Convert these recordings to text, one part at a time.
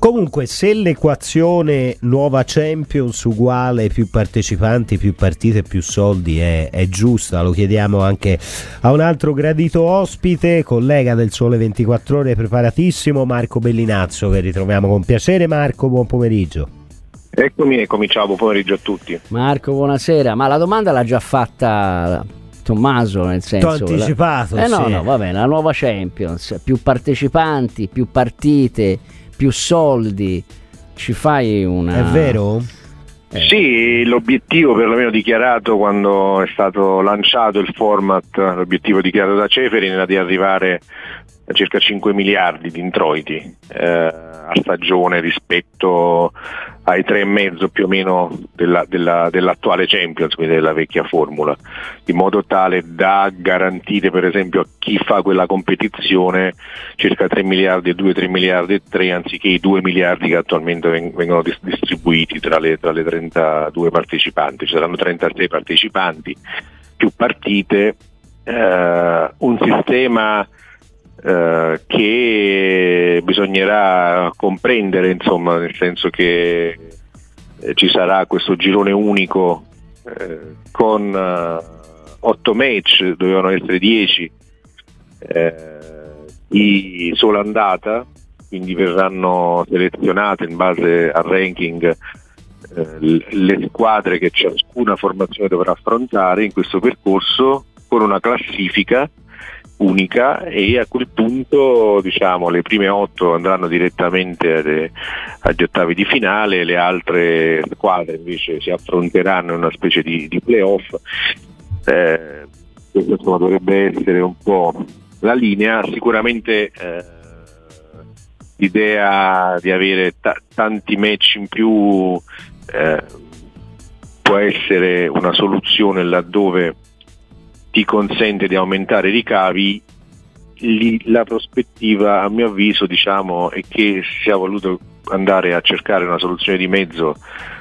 Comunque, se l'equazione nuova Champions uguale più partecipanti, più partite, più soldi è giusta, lo chiediamo anche a un altro gradito ospite, collega del Sole 24 Ore preparatissimo, Marco Bellinazzo, che ritroviamo con piacere. Marco, buon pomeriggio. Eccomi, ciao, buon pomeriggio a tutti. Marco, buonasera. Ma la domanda l'ha già fatta Tommaso, nel senso, t'ho anticipato, sì. No, va bene, la nuova Champions, più partecipanti, più partite, più soldi, ci fai una... È vero? Sì, l'obiettivo perlomeno dichiarato quando è stato lanciato il format, l'obiettivo dichiarato da Ceferin era di arrivare a circa 5 miliardi di introiti a stagione rispetto ai 3,5 più o meno dell'attuale Champions, quindi della vecchia formula, in modo tale da garantire per esempio a chi fa quella competizione circa 3 miliardi e 3 anziché i 2 miliardi che attualmente vengono distribuiti tra le 32 partecipanti. Ci saranno 36 partecipanti, più partite, un sistema che bisognerà comprendere, insomma, nel senso che ci sarà questo girone unico con 8 match, dovevano essere 10 di sola andata, quindi verranno selezionate in base al ranking le squadre che ciascuna formazione dovrà affrontare in questo percorso, con una classifica unica, e a quel punto, diciamo, le prime 8 andranno direttamente agli ottavi di finale, le altre squadre invece si affronteranno in una specie di playoff. Questo, insomma, dovrebbe essere un po' la linea. Sicuramente l'idea di avere tanti match in più può essere una soluzione laddove ti consente di aumentare i ricavi. La prospettiva, a mio avviso, diciamo, è che si sia voluto andare a cercare una soluzione di mezzo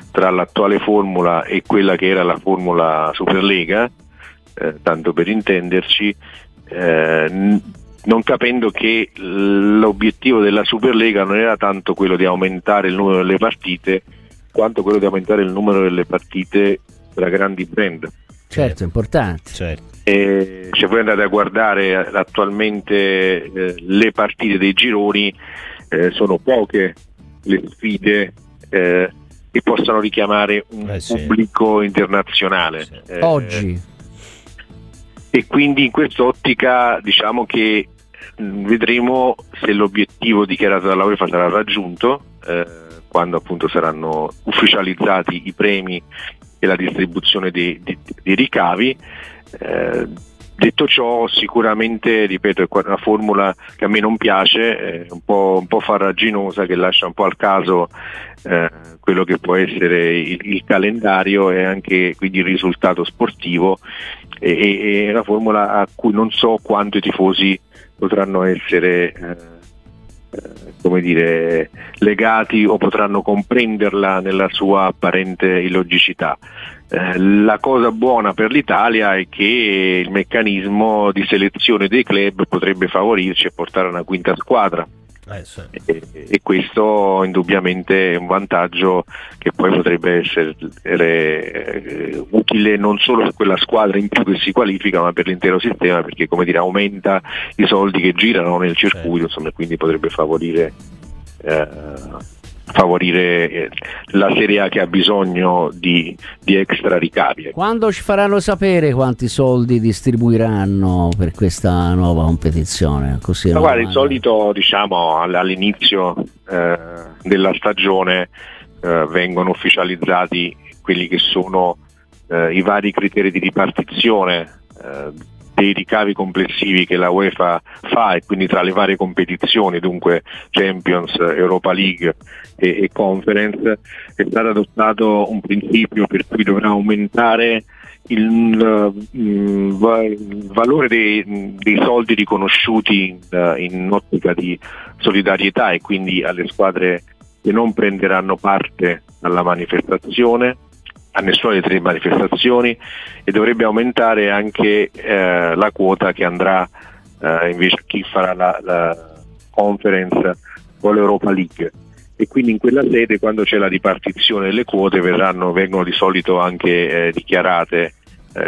tra l'attuale formula e quella che era la formula Superlega, tanto per intenderci, non capendo che l'obiettivo della Superlega non era tanto quello di aumentare il numero delle partite, quanto quello di aumentare il numero delle partite tra grandi brand. Certo, importante, certo. Se voi andate a guardare attualmente le partite dei gironi, sono poche le sfide che possano richiamare un pubblico internazionale oggi, e quindi in quest'ottica diciamo che vedremo se l'obiettivo dichiarato dalla UEFA sarà raggiunto quando appunto saranno ufficializzati i premi e la distribuzione dei ricavi. Detto ciò, sicuramente, ripeto, è una formula che a me non piace, un po' farraginosa, che lascia un po' al caso quello che può essere il calendario e anche quindi il risultato sportivo. È una formula a cui non so quanto i tifosi potranno essere come dire, legati, o potranno comprenderla nella sua apparente illogicità. La cosa buona per l'Italia è che il meccanismo di selezione dei club potrebbe favorirci e portare a una quinta squadra, sì. E questo indubbiamente è un vantaggio che poi potrebbe essere utile non solo per quella squadra in più che si qualifica, ma per l'intero sistema, perché, come dire, aumenta i soldi che girano nel circuito, insomma, quindi potrebbe favorire la Serie A, che ha bisogno di extra ricavi. Quando ci faranno sapere quanti soldi distribuiranno per questa nuova competizione? Così, ma guarda, il solito, diciamo, all'inizio della stagione vengono ufficializzati quelli che sono i vari criteri di ripartizione dei ricavi complessivi che la UEFA fa, e quindi tra le varie competizioni, dunque Champions, Europa League e Conference, è stato adottato un principio per cui dovrà aumentare il valore dei soldi riconosciuti in ottica di solidarietà, e quindi alle squadre che non prenderanno parte alla manifestazione, a nessuna delle tre manifestazioni, e dovrebbe aumentare anche la quota che andrà invece a chi farà la Conference o l'Europa League. e quindi in quella sede, quando c'è la ripartizione delle quote, vengono di solito anche dichiarate,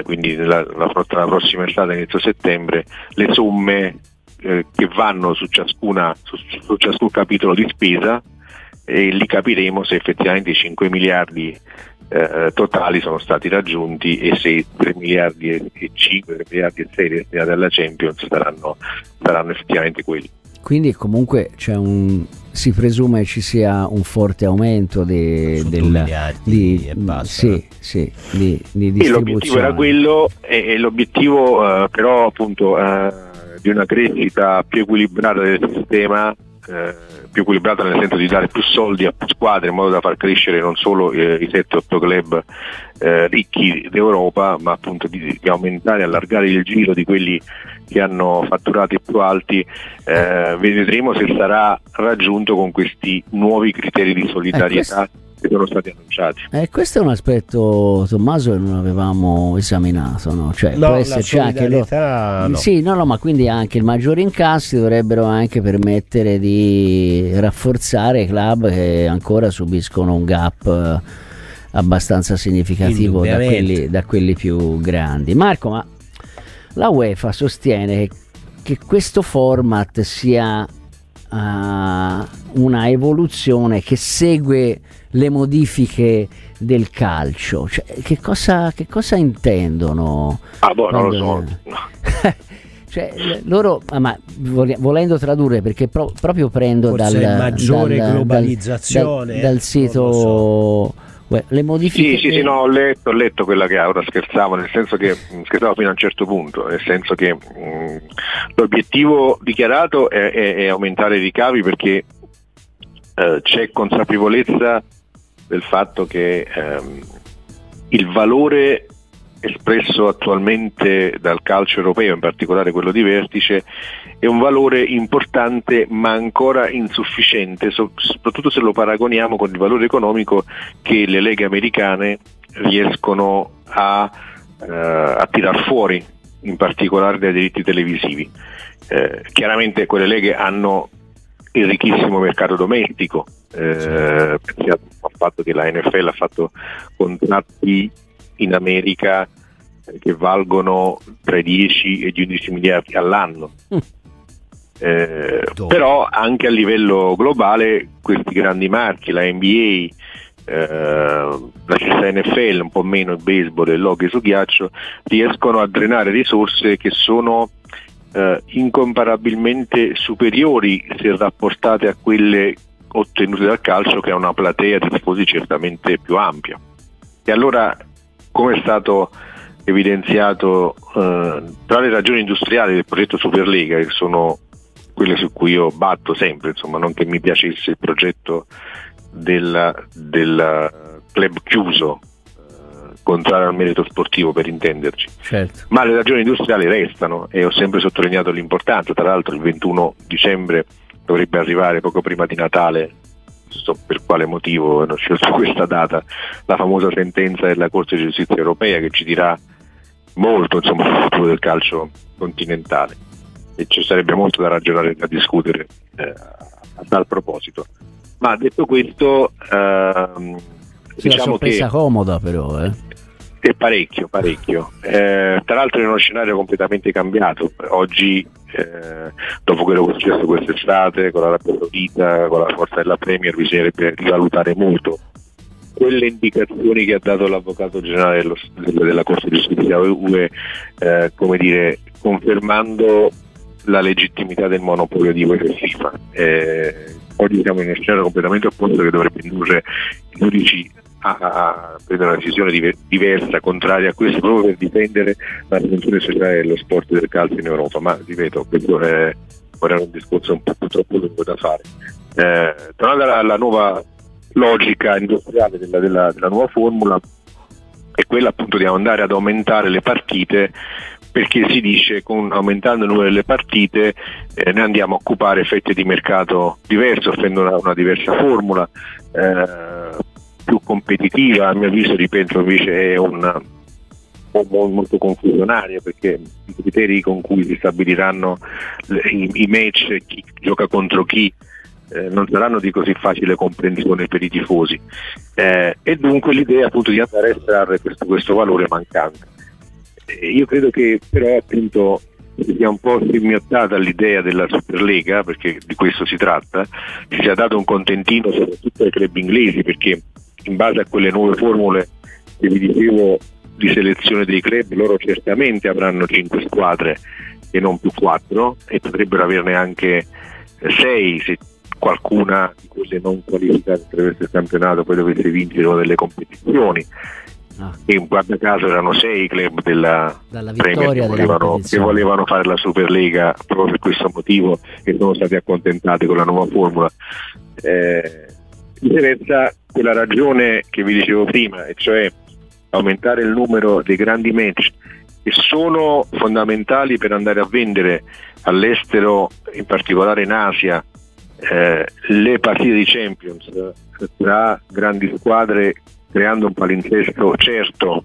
quindi la prossima estate, inizio settembre, le somme che vanno su ciascun capitolo di spesa, e lì capiremo se effettivamente i 5 miliardi totali sono stati raggiunti e se 3 miliardi e 5, 3 miliardi e 6 destinati alla Champions saranno effettivamente quelli. Quindi comunque si presume ci sia un forte aumento di distribuzione. L'obiettivo era quello, e l'obiettivo però appunto di una crescita più equilibrata del sistema, più equilibrata nel senso di dare più soldi a più squadre, in modo da far crescere non solo i 7-8 club ricchi d'Europa, ma appunto di aumentare, allargare il giro di quelli che hanno fatturati più alti. Vedremo se sarà raggiunto con questi nuovi criteri di solidarietà che sono stati annunciati. Questo è un aspetto, Tommaso, che non avevamo esaminato, no? Cioè, no, può esserci anche no. Sì, no, ma quindi anche i maggiori incassi dovrebbero anche permettere di rafforzare i club che ancora subiscono un gap abbastanza significativo da quelli più grandi. Marco, ma la UEFA sostiene che questo format sia una evoluzione che segue le modifiche del calcio. Cioè, che cosa intendono? Ah, boh, non lo so. Cioè, loro, ma volendo tradurre, perché proprio prendo dal maggiore globalizzazione dal sito, so. Le modifiche. Sì, sì, no, ho letto quella che ora scherzavo, nel senso che scherzavo fino a un certo punto, nel senso che l'obiettivo dichiarato è aumentare i ricavi, perché c'è consapevolezza del fatto che il valore espresso attualmente dal calcio europeo, in particolare quello di vertice, è un valore importante ma ancora insufficiente, soprattutto se lo paragoniamo con il valore economico che le leghe americane riescono a tirar fuori, in particolare dai diritti televisivi. Chiaramente quelle leghe hanno il ricchissimo mercato domestico, al fatto che la NFL ha fatto contratti in America che valgono tra i 10 e gli 11 miliardi all'anno. Però anche a livello globale questi grandi marchi, la NBA, la stessa NFL, un po' meno il baseball e l'hockey su ghiaccio, riescono a drenare risorse che sono incomparabilmente superiori se rapportate a quelle ottenute dal calcio, che ha una platea di tifosi certamente più ampia. E allora, come è stato evidenziato, tra le ragioni industriali del progetto Superlega, che sono quelle su cui io batto sempre, insomma, non che mi piacesse il progetto del club chiuso, contrario al merito sportivo, per intenderci, certo, ma le ragioni industriali restano, e ho sempre sottolineato l'importanza. Tra l'altro il 21 dicembre dovrebbe arrivare, poco prima di Natale, so per quale motivo hanno scelto questa data, la famosa sentenza della Corte di Giustizia Europea, che ci dirà molto, insomma, sul futuro del calcio continentale, e ci sarebbe molto da ragionare e da discutere a tal proposito. Ma detto questo, diciamo che è comoda, però è parecchio. Tra l'altro, in uno scenario completamente cambiato oggi, dopo quello che è successo quest'estate con l'Arabia Saudita, con la forza della Premier, bisognerebbe rivalutare molto quelle indicazioni che ha dato l'avvocato generale della Corte di Giustizia UE, come dire, confermando la legittimità del monopolio di UEFA. Oggi siamo in uno scenario completamente opposto, che dovrebbe indurre i giudici a prendere una decisione diversa, contraria a questo, proprio per difendere la dimensione sociale dello sport e del calcio in Europa. Ma ripeto, questo è ora un discorso un po' troppo lungo da fare. Tornando alla nuova logica industriale della nuova formula, è quella appunto di andare ad aumentare le partite, perché si dice aumentando il numero delle partite ne andiamo a occupare fette di mercato diverse, offrendo una diversa formula più competitiva. A mio avviso, ripeto, invece è molto confusionaria, perché i criteri con cui si stabiliranno i match, chi gioca contro chi, non saranno di così facile comprensione per i tifosi, e dunque l'idea appunto di andare a estrarre questo valore mancante. Io credo che però appunto sia un po' scimmiottata l'idea della Superlega, perché di questo si tratta, ci sia dato un contentino soprattutto ai club inglesi, perché in base a quelle nuove formule che vi dicevo di selezione dei club, loro certamente avranno 5 squadre e non più 4, e potrebbero averne anche 6 se qualcuna di quelle non qualificate attraverso il campionato poi dovesse vincere una delle competizioni. E in guarda caso erano 6 club della Premier che volevano fare la Superlega proprio per questo motivo, e sono stati accontentati con la nuova formula. Interessa quella ragione che vi dicevo prima, e cioè aumentare il numero dei grandi match che sono fondamentali per andare a vendere all'estero, in particolare in Asia, le partite di Champions tra grandi squadre, creando un palinsesto certo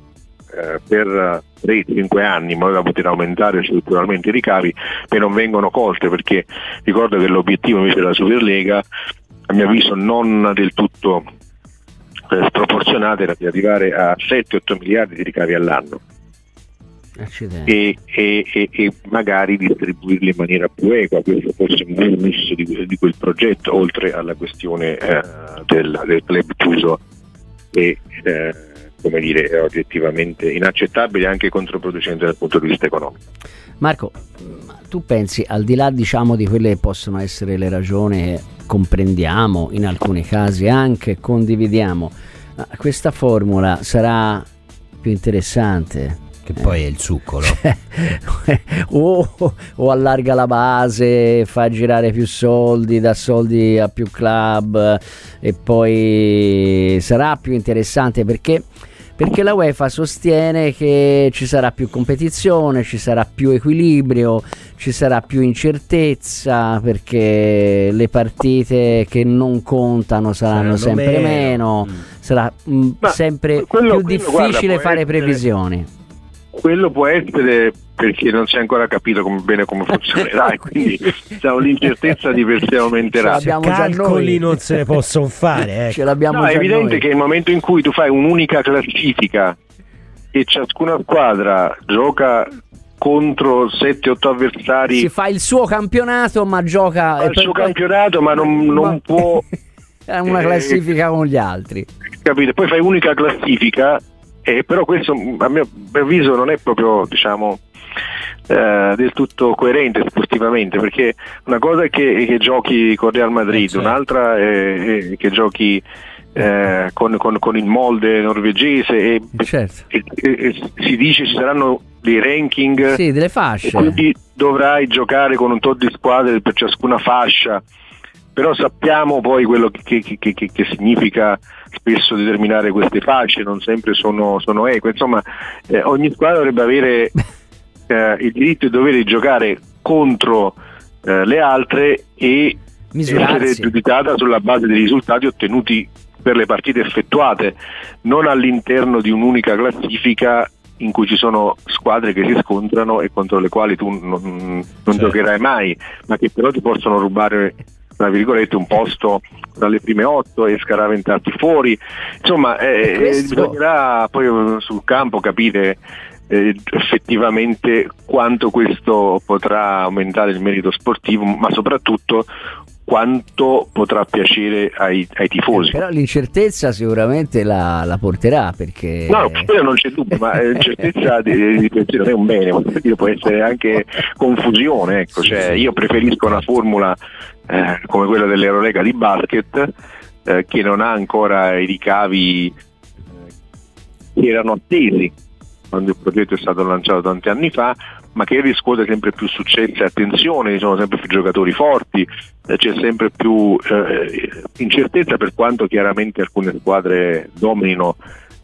per 3-5 anni, in modo da poter aumentare strutturalmente i ricavi, che non vengono colte, perché ricordo che l'obiettivo invece della Superlega, a mio avviso non del tutto sproporzionato, era di arrivare a 7-8 miliardi di ricavi all'anno. E magari distribuirli in maniera più equa. Questo forse è un buon misto di quel progetto, oltre alla questione del club chiuso e come dire, è oggettivamente inaccettabile e anche controproducente dal punto di vista economico. Marco, tu pensi, al di là diciamo di quelle che possono essere le ragioni, comprendiamo in alcuni casi, anche condividiamo, questa formula sarà più interessante? Che poi è il succo, no? o allarga la base, fa girare più soldi, dà soldi a più club, e poi sarà più interessante perché la UEFA sostiene che ci sarà più competizione, ci sarà più equilibrio, ci sarà più incertezza, perché le partite che non contano saranno sempre meno. Sarà sempre più difficile fare previsioni. Quello può essere perché non si è ancora capito bene come funzionerà, e quindi l'incertezza di per sé aumenterà. Calcoli non se ne possono fare. Ce l'abbiamo già. È evidente che nel momento in cui tu fai un'unica classifica e ciascuna squadra gioca contro 7-8 avversari, si fa il suo campionato, ma gioca il suo campionato, ma non può una classifica con gli altri. Capito? Poi fai unica classifica. Però questo a mio avviso non è proprio del tutto coerente sportivamente, perché una cosa è che giochi con Real Madrid, un'altra è che giochi con il Molde norvegese, e si dice ci saranno dei ranking, delle fasce, quindi dovrai giocare con un tot di squadre per ciascuna fascia. Però sappiamo poi quello che significa spesso determinare queste fasce, non sempre sono eque. Insomma, ogni squadra dovrebbe avere il diritto e il dovere di giocare contro le altre e essere giudicata sulla base dei risultati ottenuti per le partite effettuate, non all'interno di un'unica classifica in cui ci sono squadre che si scontrano e contro le quali tu non giocherai mai, ma che però ti possono rubare, tra virgolette, un posto dalle prime 8 e scaraventarti fuori. Insomma, bisognerà poi sul campo capire effettivamente quanto questo potrà aumentare il merito sportivo, ma soprattutto quanto potrà piacere ai tifosi. Però l'incertezza sicuramente la porterà, perché no, quello non c'è dubbio, ma l'incertezza di pensiero non è un bene, può essere anche confusione, ecco. Io preferisco una formula come quella dell'Eurolega di basket, che non ha ancora i ricavi che erano attesi quando il progetto è stato lanciato tanti anni fa, ma che riscuote sempre più successo e attenzione, ci sono sempre più giocatori forti, c'è sempre più incertezza, per quanto chiaramente alcune squadre dominino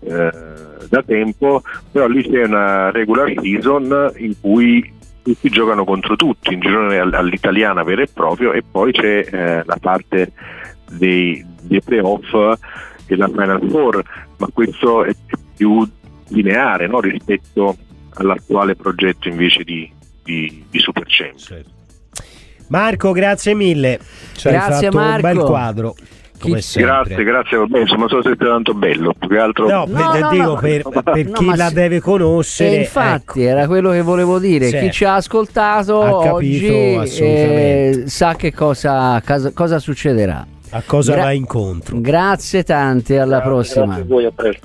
da tempo, però lì c'è una regular season in cui tutti giocano contro tutti, in girone all'italiana vera e proprio, e poi c'è la parte dei playoff e la Final Four, ma questo è più lineare, no? Rispetto all'attuale progetto invece di Super Champions. Certo. Marco, grazie mille. Ci grazie, hai fatto Marco. Un bel quadro. Grazie, vabbè, insomma, sono sempre tanto bello. Più che altro per chi la deve conoscere. Infatti, ecco, era quello che volevo dire. Sì. Chi ci ha ascoltato ha capito, oggi sa che cosa succederà. A cosa va incontro. Grazie tante, alla prossima. Grazie a voi, a presto.